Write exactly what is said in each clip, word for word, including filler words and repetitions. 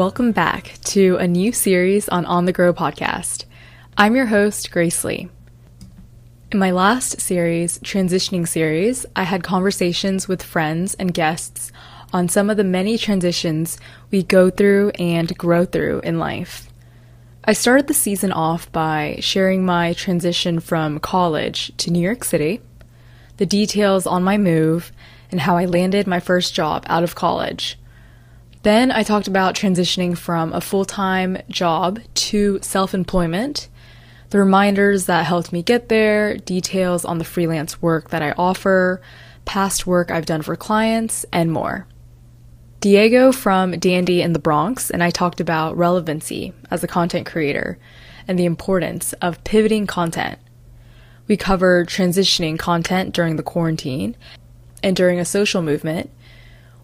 Welcome back to a new series on On the Grow podcast. I'm your host, Gracely. In my last series, Transitioning Series, I had conversations with friends and guests on some of the many transitions we go through and grow through in life. I started the season off by sharing my transition from college to New York City, the details on my move, and how I landed my first job out of college. Then I talked about transitioning from a full-time job to self-employment, the reminders that helped me get there, details on the freelance work that I offer, past work I've done for clients, and more. Diego from Dandy in the Bronx and I talked about relevancy as a content creator and the importance of pivoting content. We covered transitioning content during the quarantine and during a social movement,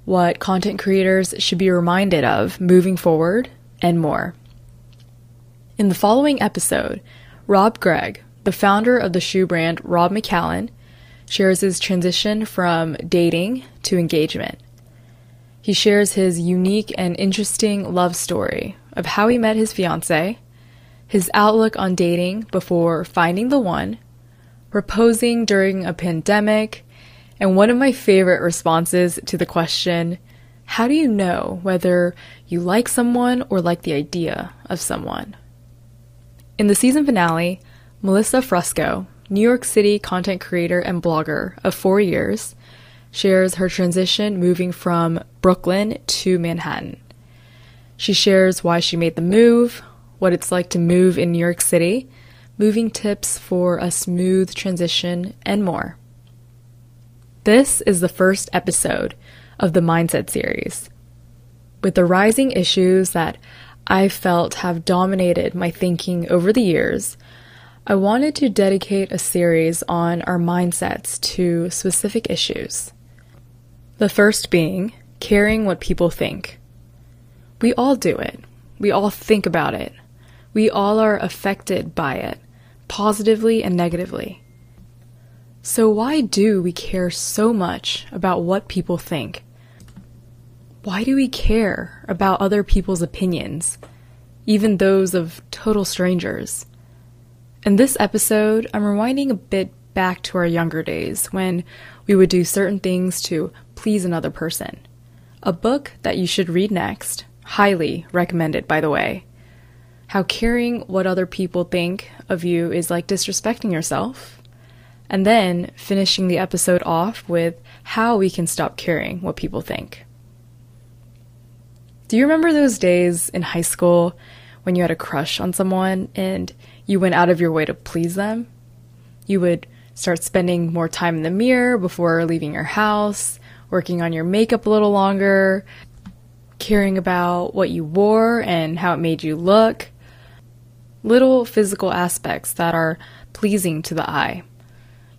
what content creators should be reminded of moving forward, and more. In the following episode, Rob Gregg, the founder of the shoe brand Rob McCallan, shares his transition from dating to engagement. He shares his unique and interesting love story of how he met his fiancée, his outlook on dating before finding the one, proposing during a pandemic, and one of my favorite responses to the question, how do you know whether you like someone or like the idea of someone? In the season finale, Melissa Fresco, New York City content creator and blogger of four years, shares her transition moving from Brooklyn to Manhattan. She shares why she made the move, what it's like to move in New York City, moving tips for a smooth transition, and more. This is the first episode of the Mindset Series. With the rising issues that I felt have dominated my thinking over the years, I wanted to dedicate a series on our mindsets to specific issues. The first being caring what people think. We all do it. We all think about it. We all are affected by it, positively and negatively. So why do we care so much about what people think? Why do we care about other people's opinions, even those of total strangers? In this episode, I'm rewinding a bit back to our younger days when we would do certain things to please another person. A book that you should read next, highly recommended by the way. How caring what other people think of you is like disrespecting yourself. And then finishing the episode off with how we can stop caring what people think. Do you remember those days in high school when you had a crush on someone and you went out of your way to please them? You would start spending more time in the mirror before leaving your house, working on your makeup a little longer, caring about what you wore and how it made you look. Little physical aspects that are pleasing to the eye.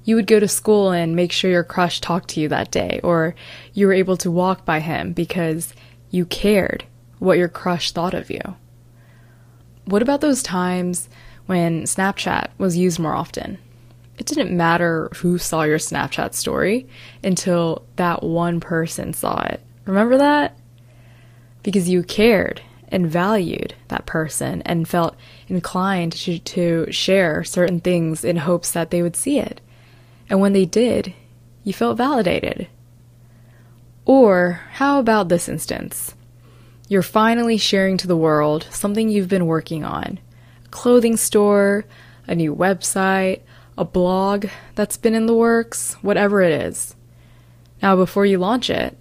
You would go to school and make sure your crush talked to you that day, or you were able to walk by him because you cared what your crush thought of you. What about those times when Snapchat was used more often? It didn't matter who saw your Snapchat story until that one person saw it. Remember that? Because you cared and valued that person and felt inclined to, to share certain things in hopes that they would see it. And when they did, you felt validated. Or how about this instance? You're finally sharing to the world something you've been working on. Clothing store, a new website, a blog that's been in the works, whatever it is. Now, before you launch it,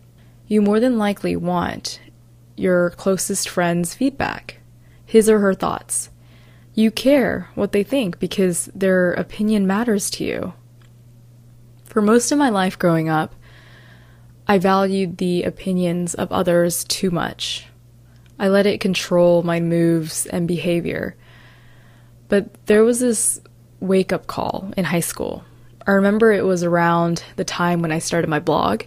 you more than likely want your closest friend's feedback, his or her thoughts. You care what they think because their opinion matters to you. For most of my life growing up, I valued the opinions of others too much. I let it control my moves and behavior. But there was this wake-up call in high school. I remember it was around the time when I started my blog,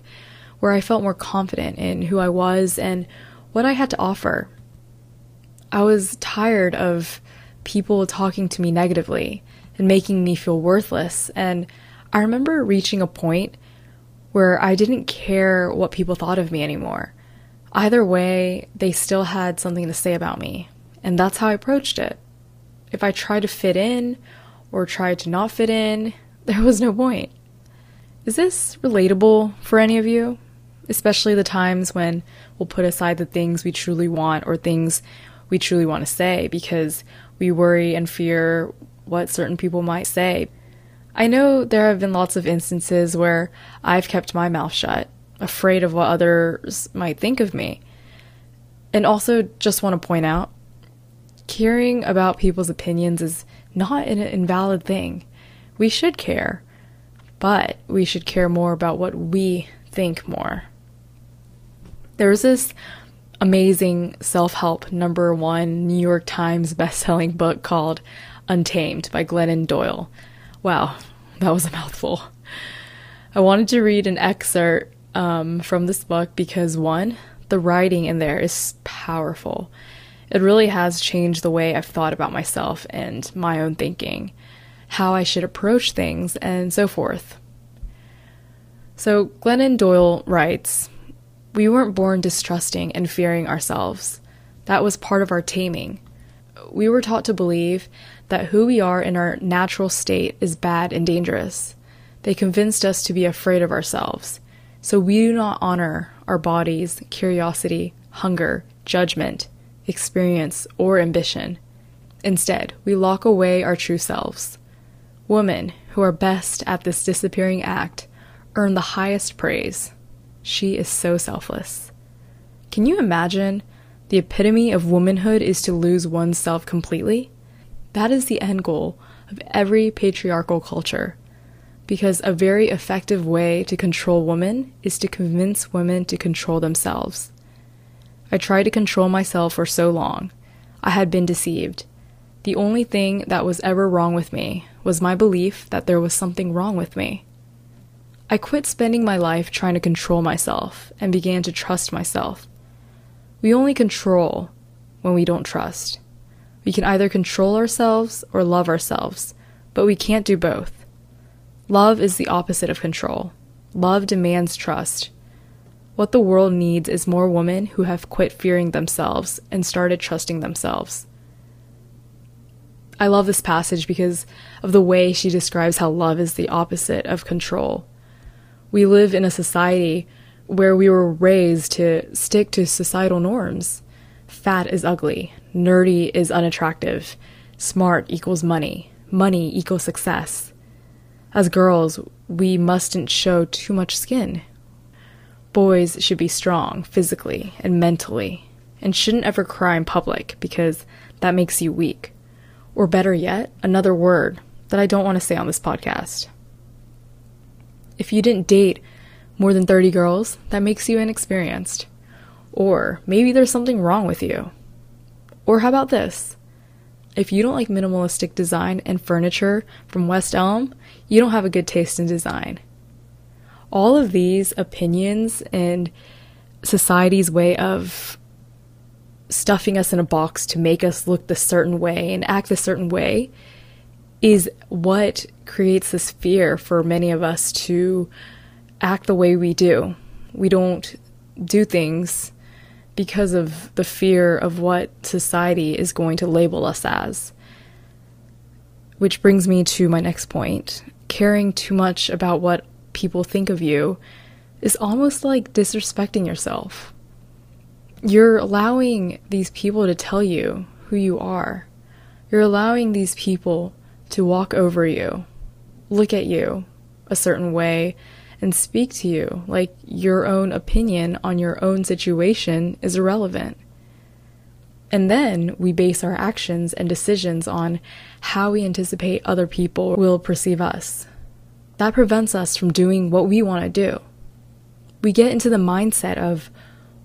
where I felt more confident in who I was and what I had to offer. I was tired of people talking to me negatively and making me feel worthless, and I remember reaching a point where I didn't care what people thought of me anymore. Either way, they still had something to say about me, and that's how I approached it. If I tried to fit in or tried to not fit in, there was no point. Is this relatable for any of you? Especially the times when we'll put aside the things we truly want or things we truly want to say because we worry and fear what certain people might say. I know there have been lots of instances where I've kept my mouth shut, afraid of what others might think of me. And also just want to point out, caring about people's opinions is not an invalid thing. We should care, but we should care more about what we think more. There's this amazing self-help number one New York Times best-selling book called Untamed by Glennon Doyle. Wow, that was a mouthful. I wanted to read an excerpt um, from this book because, one, the writing in there is powerful. It really has changed the way I've thought about myself and my own thinking, how I should approach things, and so forth. So Glennon Doyle writes, "We weren't born distrusting and fearing ourselves. That was part of our taming. We were taught to believe that who we are in our natural state is bad and dangerous. They convinced us to be afraid of ourselves. So we do not honor our bodies, curiosity, hunger, judgment, experience, or ambition. Instead, we lock away our true selves. Women who are best at this disappearing act earn the highest praise. She is so selfless." Can you imagine? The epitome of womanhood is to lose oneself completely? That is the end goal of every patriarchal culture, because a very effective way to control women is to convince women to control themselves. I tried to control myself for so long. I had been deceived. The only thing that was ever wrong with me was my belief that there was something wrong with me. I quit spending my life trying to control myself and began to trust myself. We only control when we don't trust. We can either control ourselves or love ourselves, but we can't do both. Love is the opposite of control. Love demands trust. What the world needs is more women who have quit fearing themselves and started trusting themselves. I love this passage because of the way she describes how love is the opposite of control. We live in a society where we were raised to stick to societal norms. Fat is ugly. Nerdy is unattractive. Smart equals money. Money equals success. As girls, we mustn't show too much skin. Boys should be strong physically and mentally and shouldn't ever cry in public because that makes you weak. Or better yet, another word that I don't want to say on this podcast. If you didn't date more than thirty girls, that makes you inexperienced. Or maybe there's something wrong with you. Or how about this? If you don't like minimalistic design and furniture from West Elm, you don't have a good taste in design. All of these opinions and society's way of stuffing us in a box to make us look the certain way and act a certain way is what creates this fear for many of us to act the way we do. We don't do things because of the fear of what society is going to label us as. Which brings me to my next point. Caring too much about what people think of you is almost like disrespecting yourself. You're allowing these people to tell you who you are. You're allowing these people to walk over you, look at you a certain way, and speak to you like your own opinion on your own situation is irrelevant. And then we base our actions and decisions on how we anticipate other people will perceive us. That prevents us from doing what we want to do. We get into the mindset of,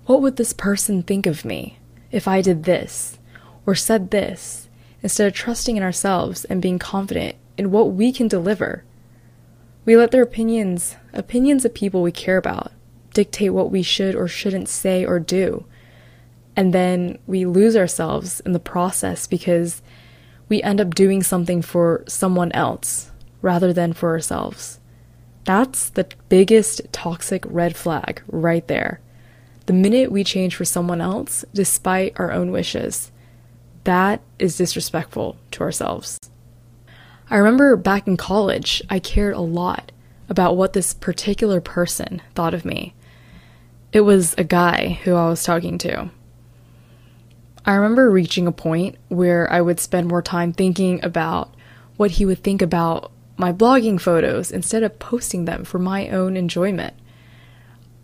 what would this person think of me if I did this or said this, instead of trusting in ourselves and being confident in what we can deliver. We let their opinions, opinions of people we care about, dictate what we should or shouldn't say or do. And then we lose ourselves in the process because we end up doing something for someone else rather than for ourselves. That's the biggest toxic red flag right there. the minute we change for someone else, despite our own wishes. That is disrespectful to ourselves. I remember back in college, I cared a lot about what this particular person thought of me. It was a guy who I was talking to. I remember reaching a point where I would spend more time thinking about what he would think about my blogging photos instead of posting them for my own enjoyment.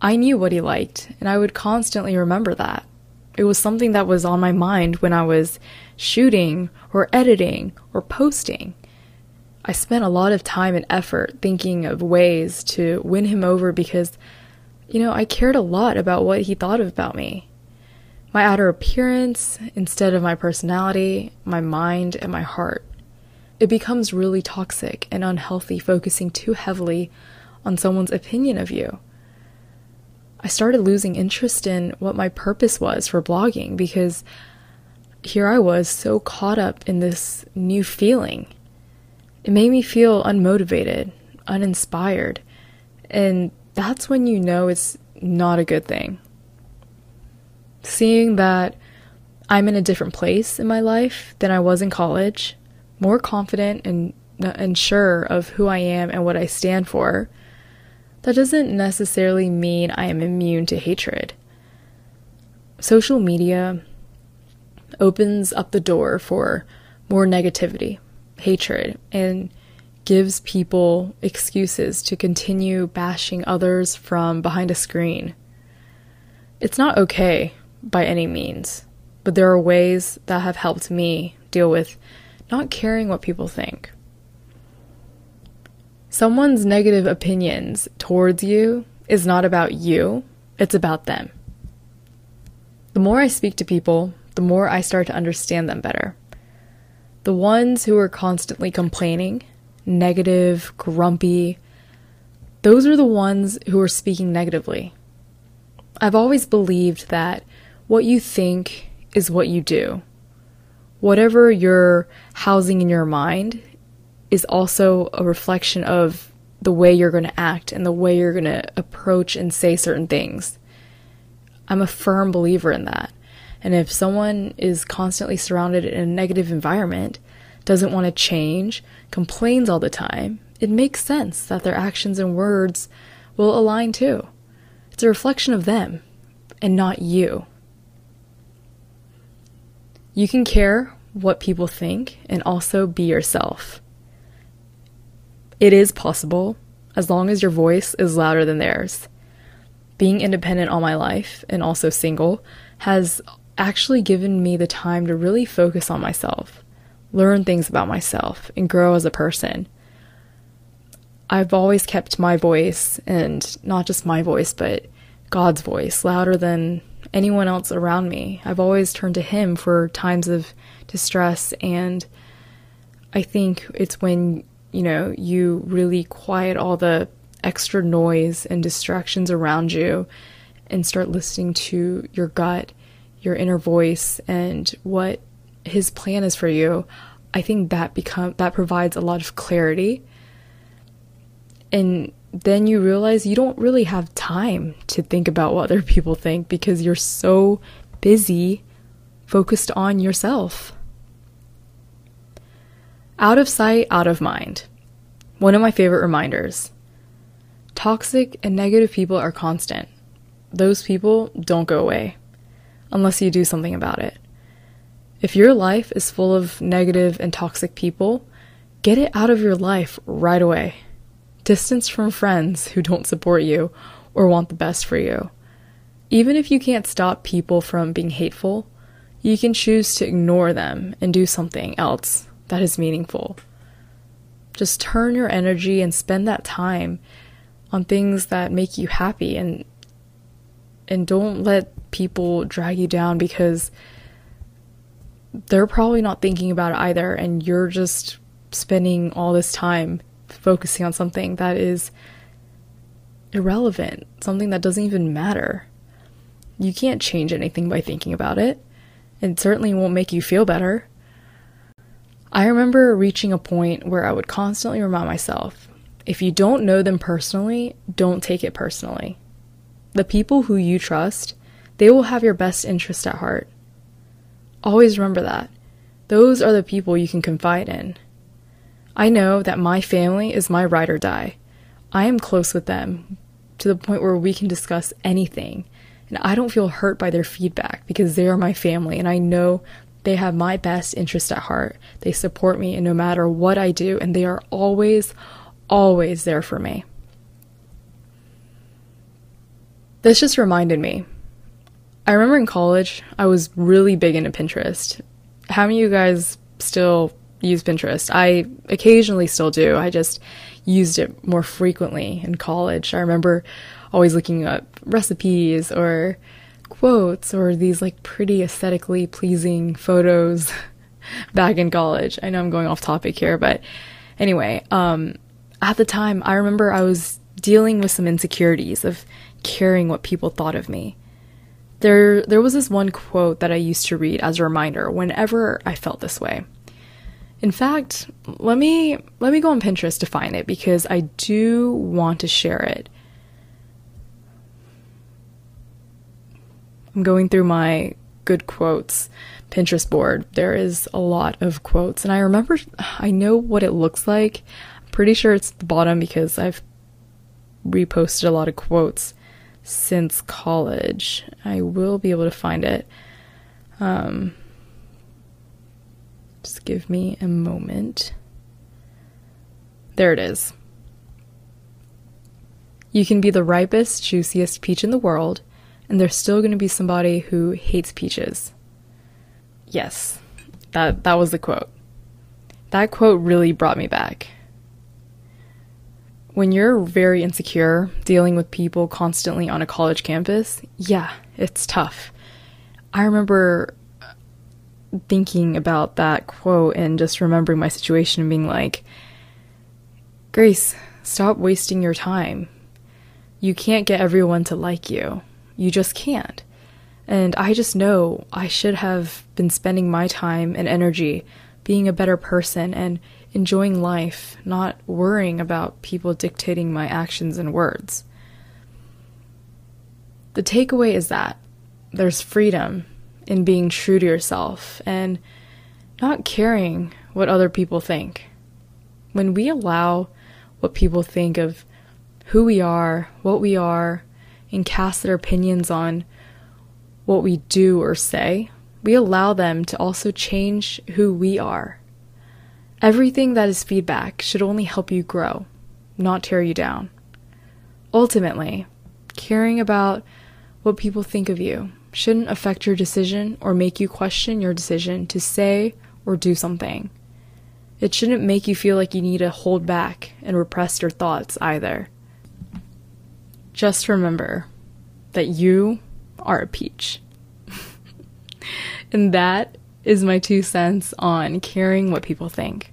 I knew what he liked, and I would constantly remember that. It was something that was on my mind when I was shooting or editing or posting. I spent a lot of time and effort thinking of ways to win him over because, you know, I cared a lot about what he thought about me. My outer appearance instead of my personality, my mind, and my heart. It becomes really toxic and unhealthy focusing too heavily on someone's opinion of you. I started losing interest in what my purpose was for blogging because here I was so caught up in this new feeling. It made me feel unmotivated, uninspired, and that's when you know it's not a good thing. Seeing that I'm in a different place in my life than I was in college, more confident and, and sure of who I am and what I stand for, that doesn't necessarily mean I am immune to hatred. Social media opens up the door for more negativity, hatred, and gives people excuses to continue bashing others from behind a screen. It's not okay by any means, but there are ways that have helped me deal with not caring what people think. Someone's negative opinions towards you is not about you, it's about them. The more I speak to people, the more I start to understand them better. The ones who are constantly complaining, negative, grumpy, those are the ones who are speaking negatively. I've always believed that what you think is what you do. Whatever you're housing in your mind is also a reflection of the way you're going to act and the way you're going to approach and say certain things. I'm a firm believer in that. And if someone is constantly surrounded in a negative environment, doesn't want to change, complains all the time, it makes sense that their actions and words will align too. It's a reflection of them and not you. You can care what people think and also be yourself. It is possible as long as your voice is louder than theirs. Being independent all my life and also single has actually given me the time to really focus on myself, learn things about myself, and grow as a person. I've always kept my voice, and not just my voice, but God's voice, louder than anyone else around me. I've always turned to Him for times of distress, and I think it's when, you know, you really quiet all the extra noise and distractions around you and start listening to your gut, your inner voice, and what His plan is for you. I think that become that provides a lot of clarity. And then you realize you don't really have time to think about what other people think because you're so busy focused on yourself. Out of sight, out of mind. One of my favorite reminders. Toxic and negative people are constant. Those people don't go away unless you do something about it. If your life is full of negative and toxic people, get it out of your life right away. Distance from friends who don't support you or want the best for you. Even if you can't stop people from being hateful, you can choose to ignore them and do something else that is meaningful. Just turn your energy and spend that time on things that make you happy, and and don't let people drag you down because they're probably not thinking about it either, and you're just spending all this time focusing on something that is irrelevant, something that doesn't even matter. You can't change anything by thinking about it, and certainly won't make you feel better. I remember reaching a point where I would constantly remind myself, if you don't know them personally, don't take it personally. The people who you trust They will have your best interest at heart. Always remember that. Those are the people you can confide in. I know that my family is my ride or die. I am close with them to the point where we can discuss anything, and I don't feel hurt by their feedback because they are my family and I know they have my best interest at heart. They support me and no matter what I do, and they are always, always there for me. This just reminded me. I remember in college, I was really big into Pinterest. How many of you guys still use Pinterest? I occasionally still do. I just used it more frequently in college. I remember always looking up recipes or quotes or these like pretty aesthetically pleasing photos back in college. I know I'm going off topic here, but anyway, um, at the time, I remember I was dealing with some insecurities of caring what people thought of me. There, there was this one quote that I used to read as a reminder whenever I felt this way. In fact, let me let me go on Pinterest to find it because I do want to share it. I'm going through my good quotes Pinterest board. There is a lot of quotes, and I remember, I know what it looks like. I'm pretty sure it's the bottom because I've reposted a lot of quotes since college. I will be able to find it. Um, just give me a moment. There it is. You can be the ripest, juiciest peach in the world, and there's still going to be somebody who hates peaches. Yes, that, that was the quote. That quote really brought me back. When you're very insecure, dealing with people constantly on a college campus, yeah, it's tough. I remember thinking about that quote and just remembering my situation and being like, Grace, stop wasting your time. You can't get everyone to like you. You just can't. And I just know I should have been spending my time and energy being a better person and enjoying life, not worrying about people dictating my actions and words. The takeaway is that there's freedom in being true to yourself and not caring what other people think. When we allow what people think of who we are, what we are, and cast their opinions on what we do or say, we allow them to also change who we are. Everything that is feedback should only help you grow, not tear you down. Ultimately, caring about what people think of you shouldn't affect your decision or make you question your decision to say or do something. It shouldn't make you feel like you need to hold back and repress your thoughts either. Just remember that you are a peach. And that is my two cents on caring what people think.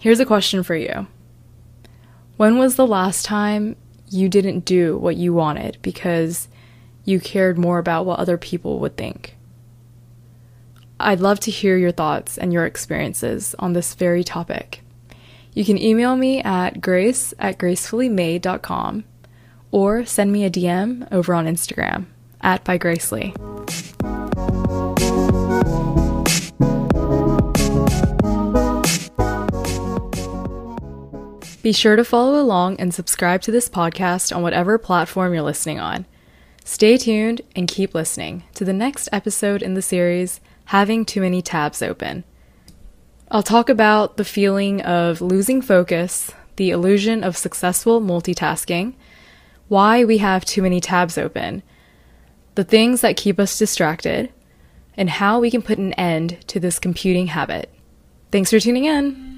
Here's a question for you. When was the last time you didn't do what you wanted because you cared more about what other people would think? I'd love to hear your thoughts and your experiences on this very topic. You can email me at grace at gracefully made dot com or send me a D M over on Instagram at bygracely. Be sure to follow along and subscribe to this podcast on whatever platform you're listening on. Stay tuned and keep listening to the next episode in the series, Having Too Many Tabs Open. I'll talk about the feeling of losing focus, the illusion of successful multitasking, why we have too many tabs open, the things that keep us distracted, and how we can put an end to this computing habit. Thanks for tuning in.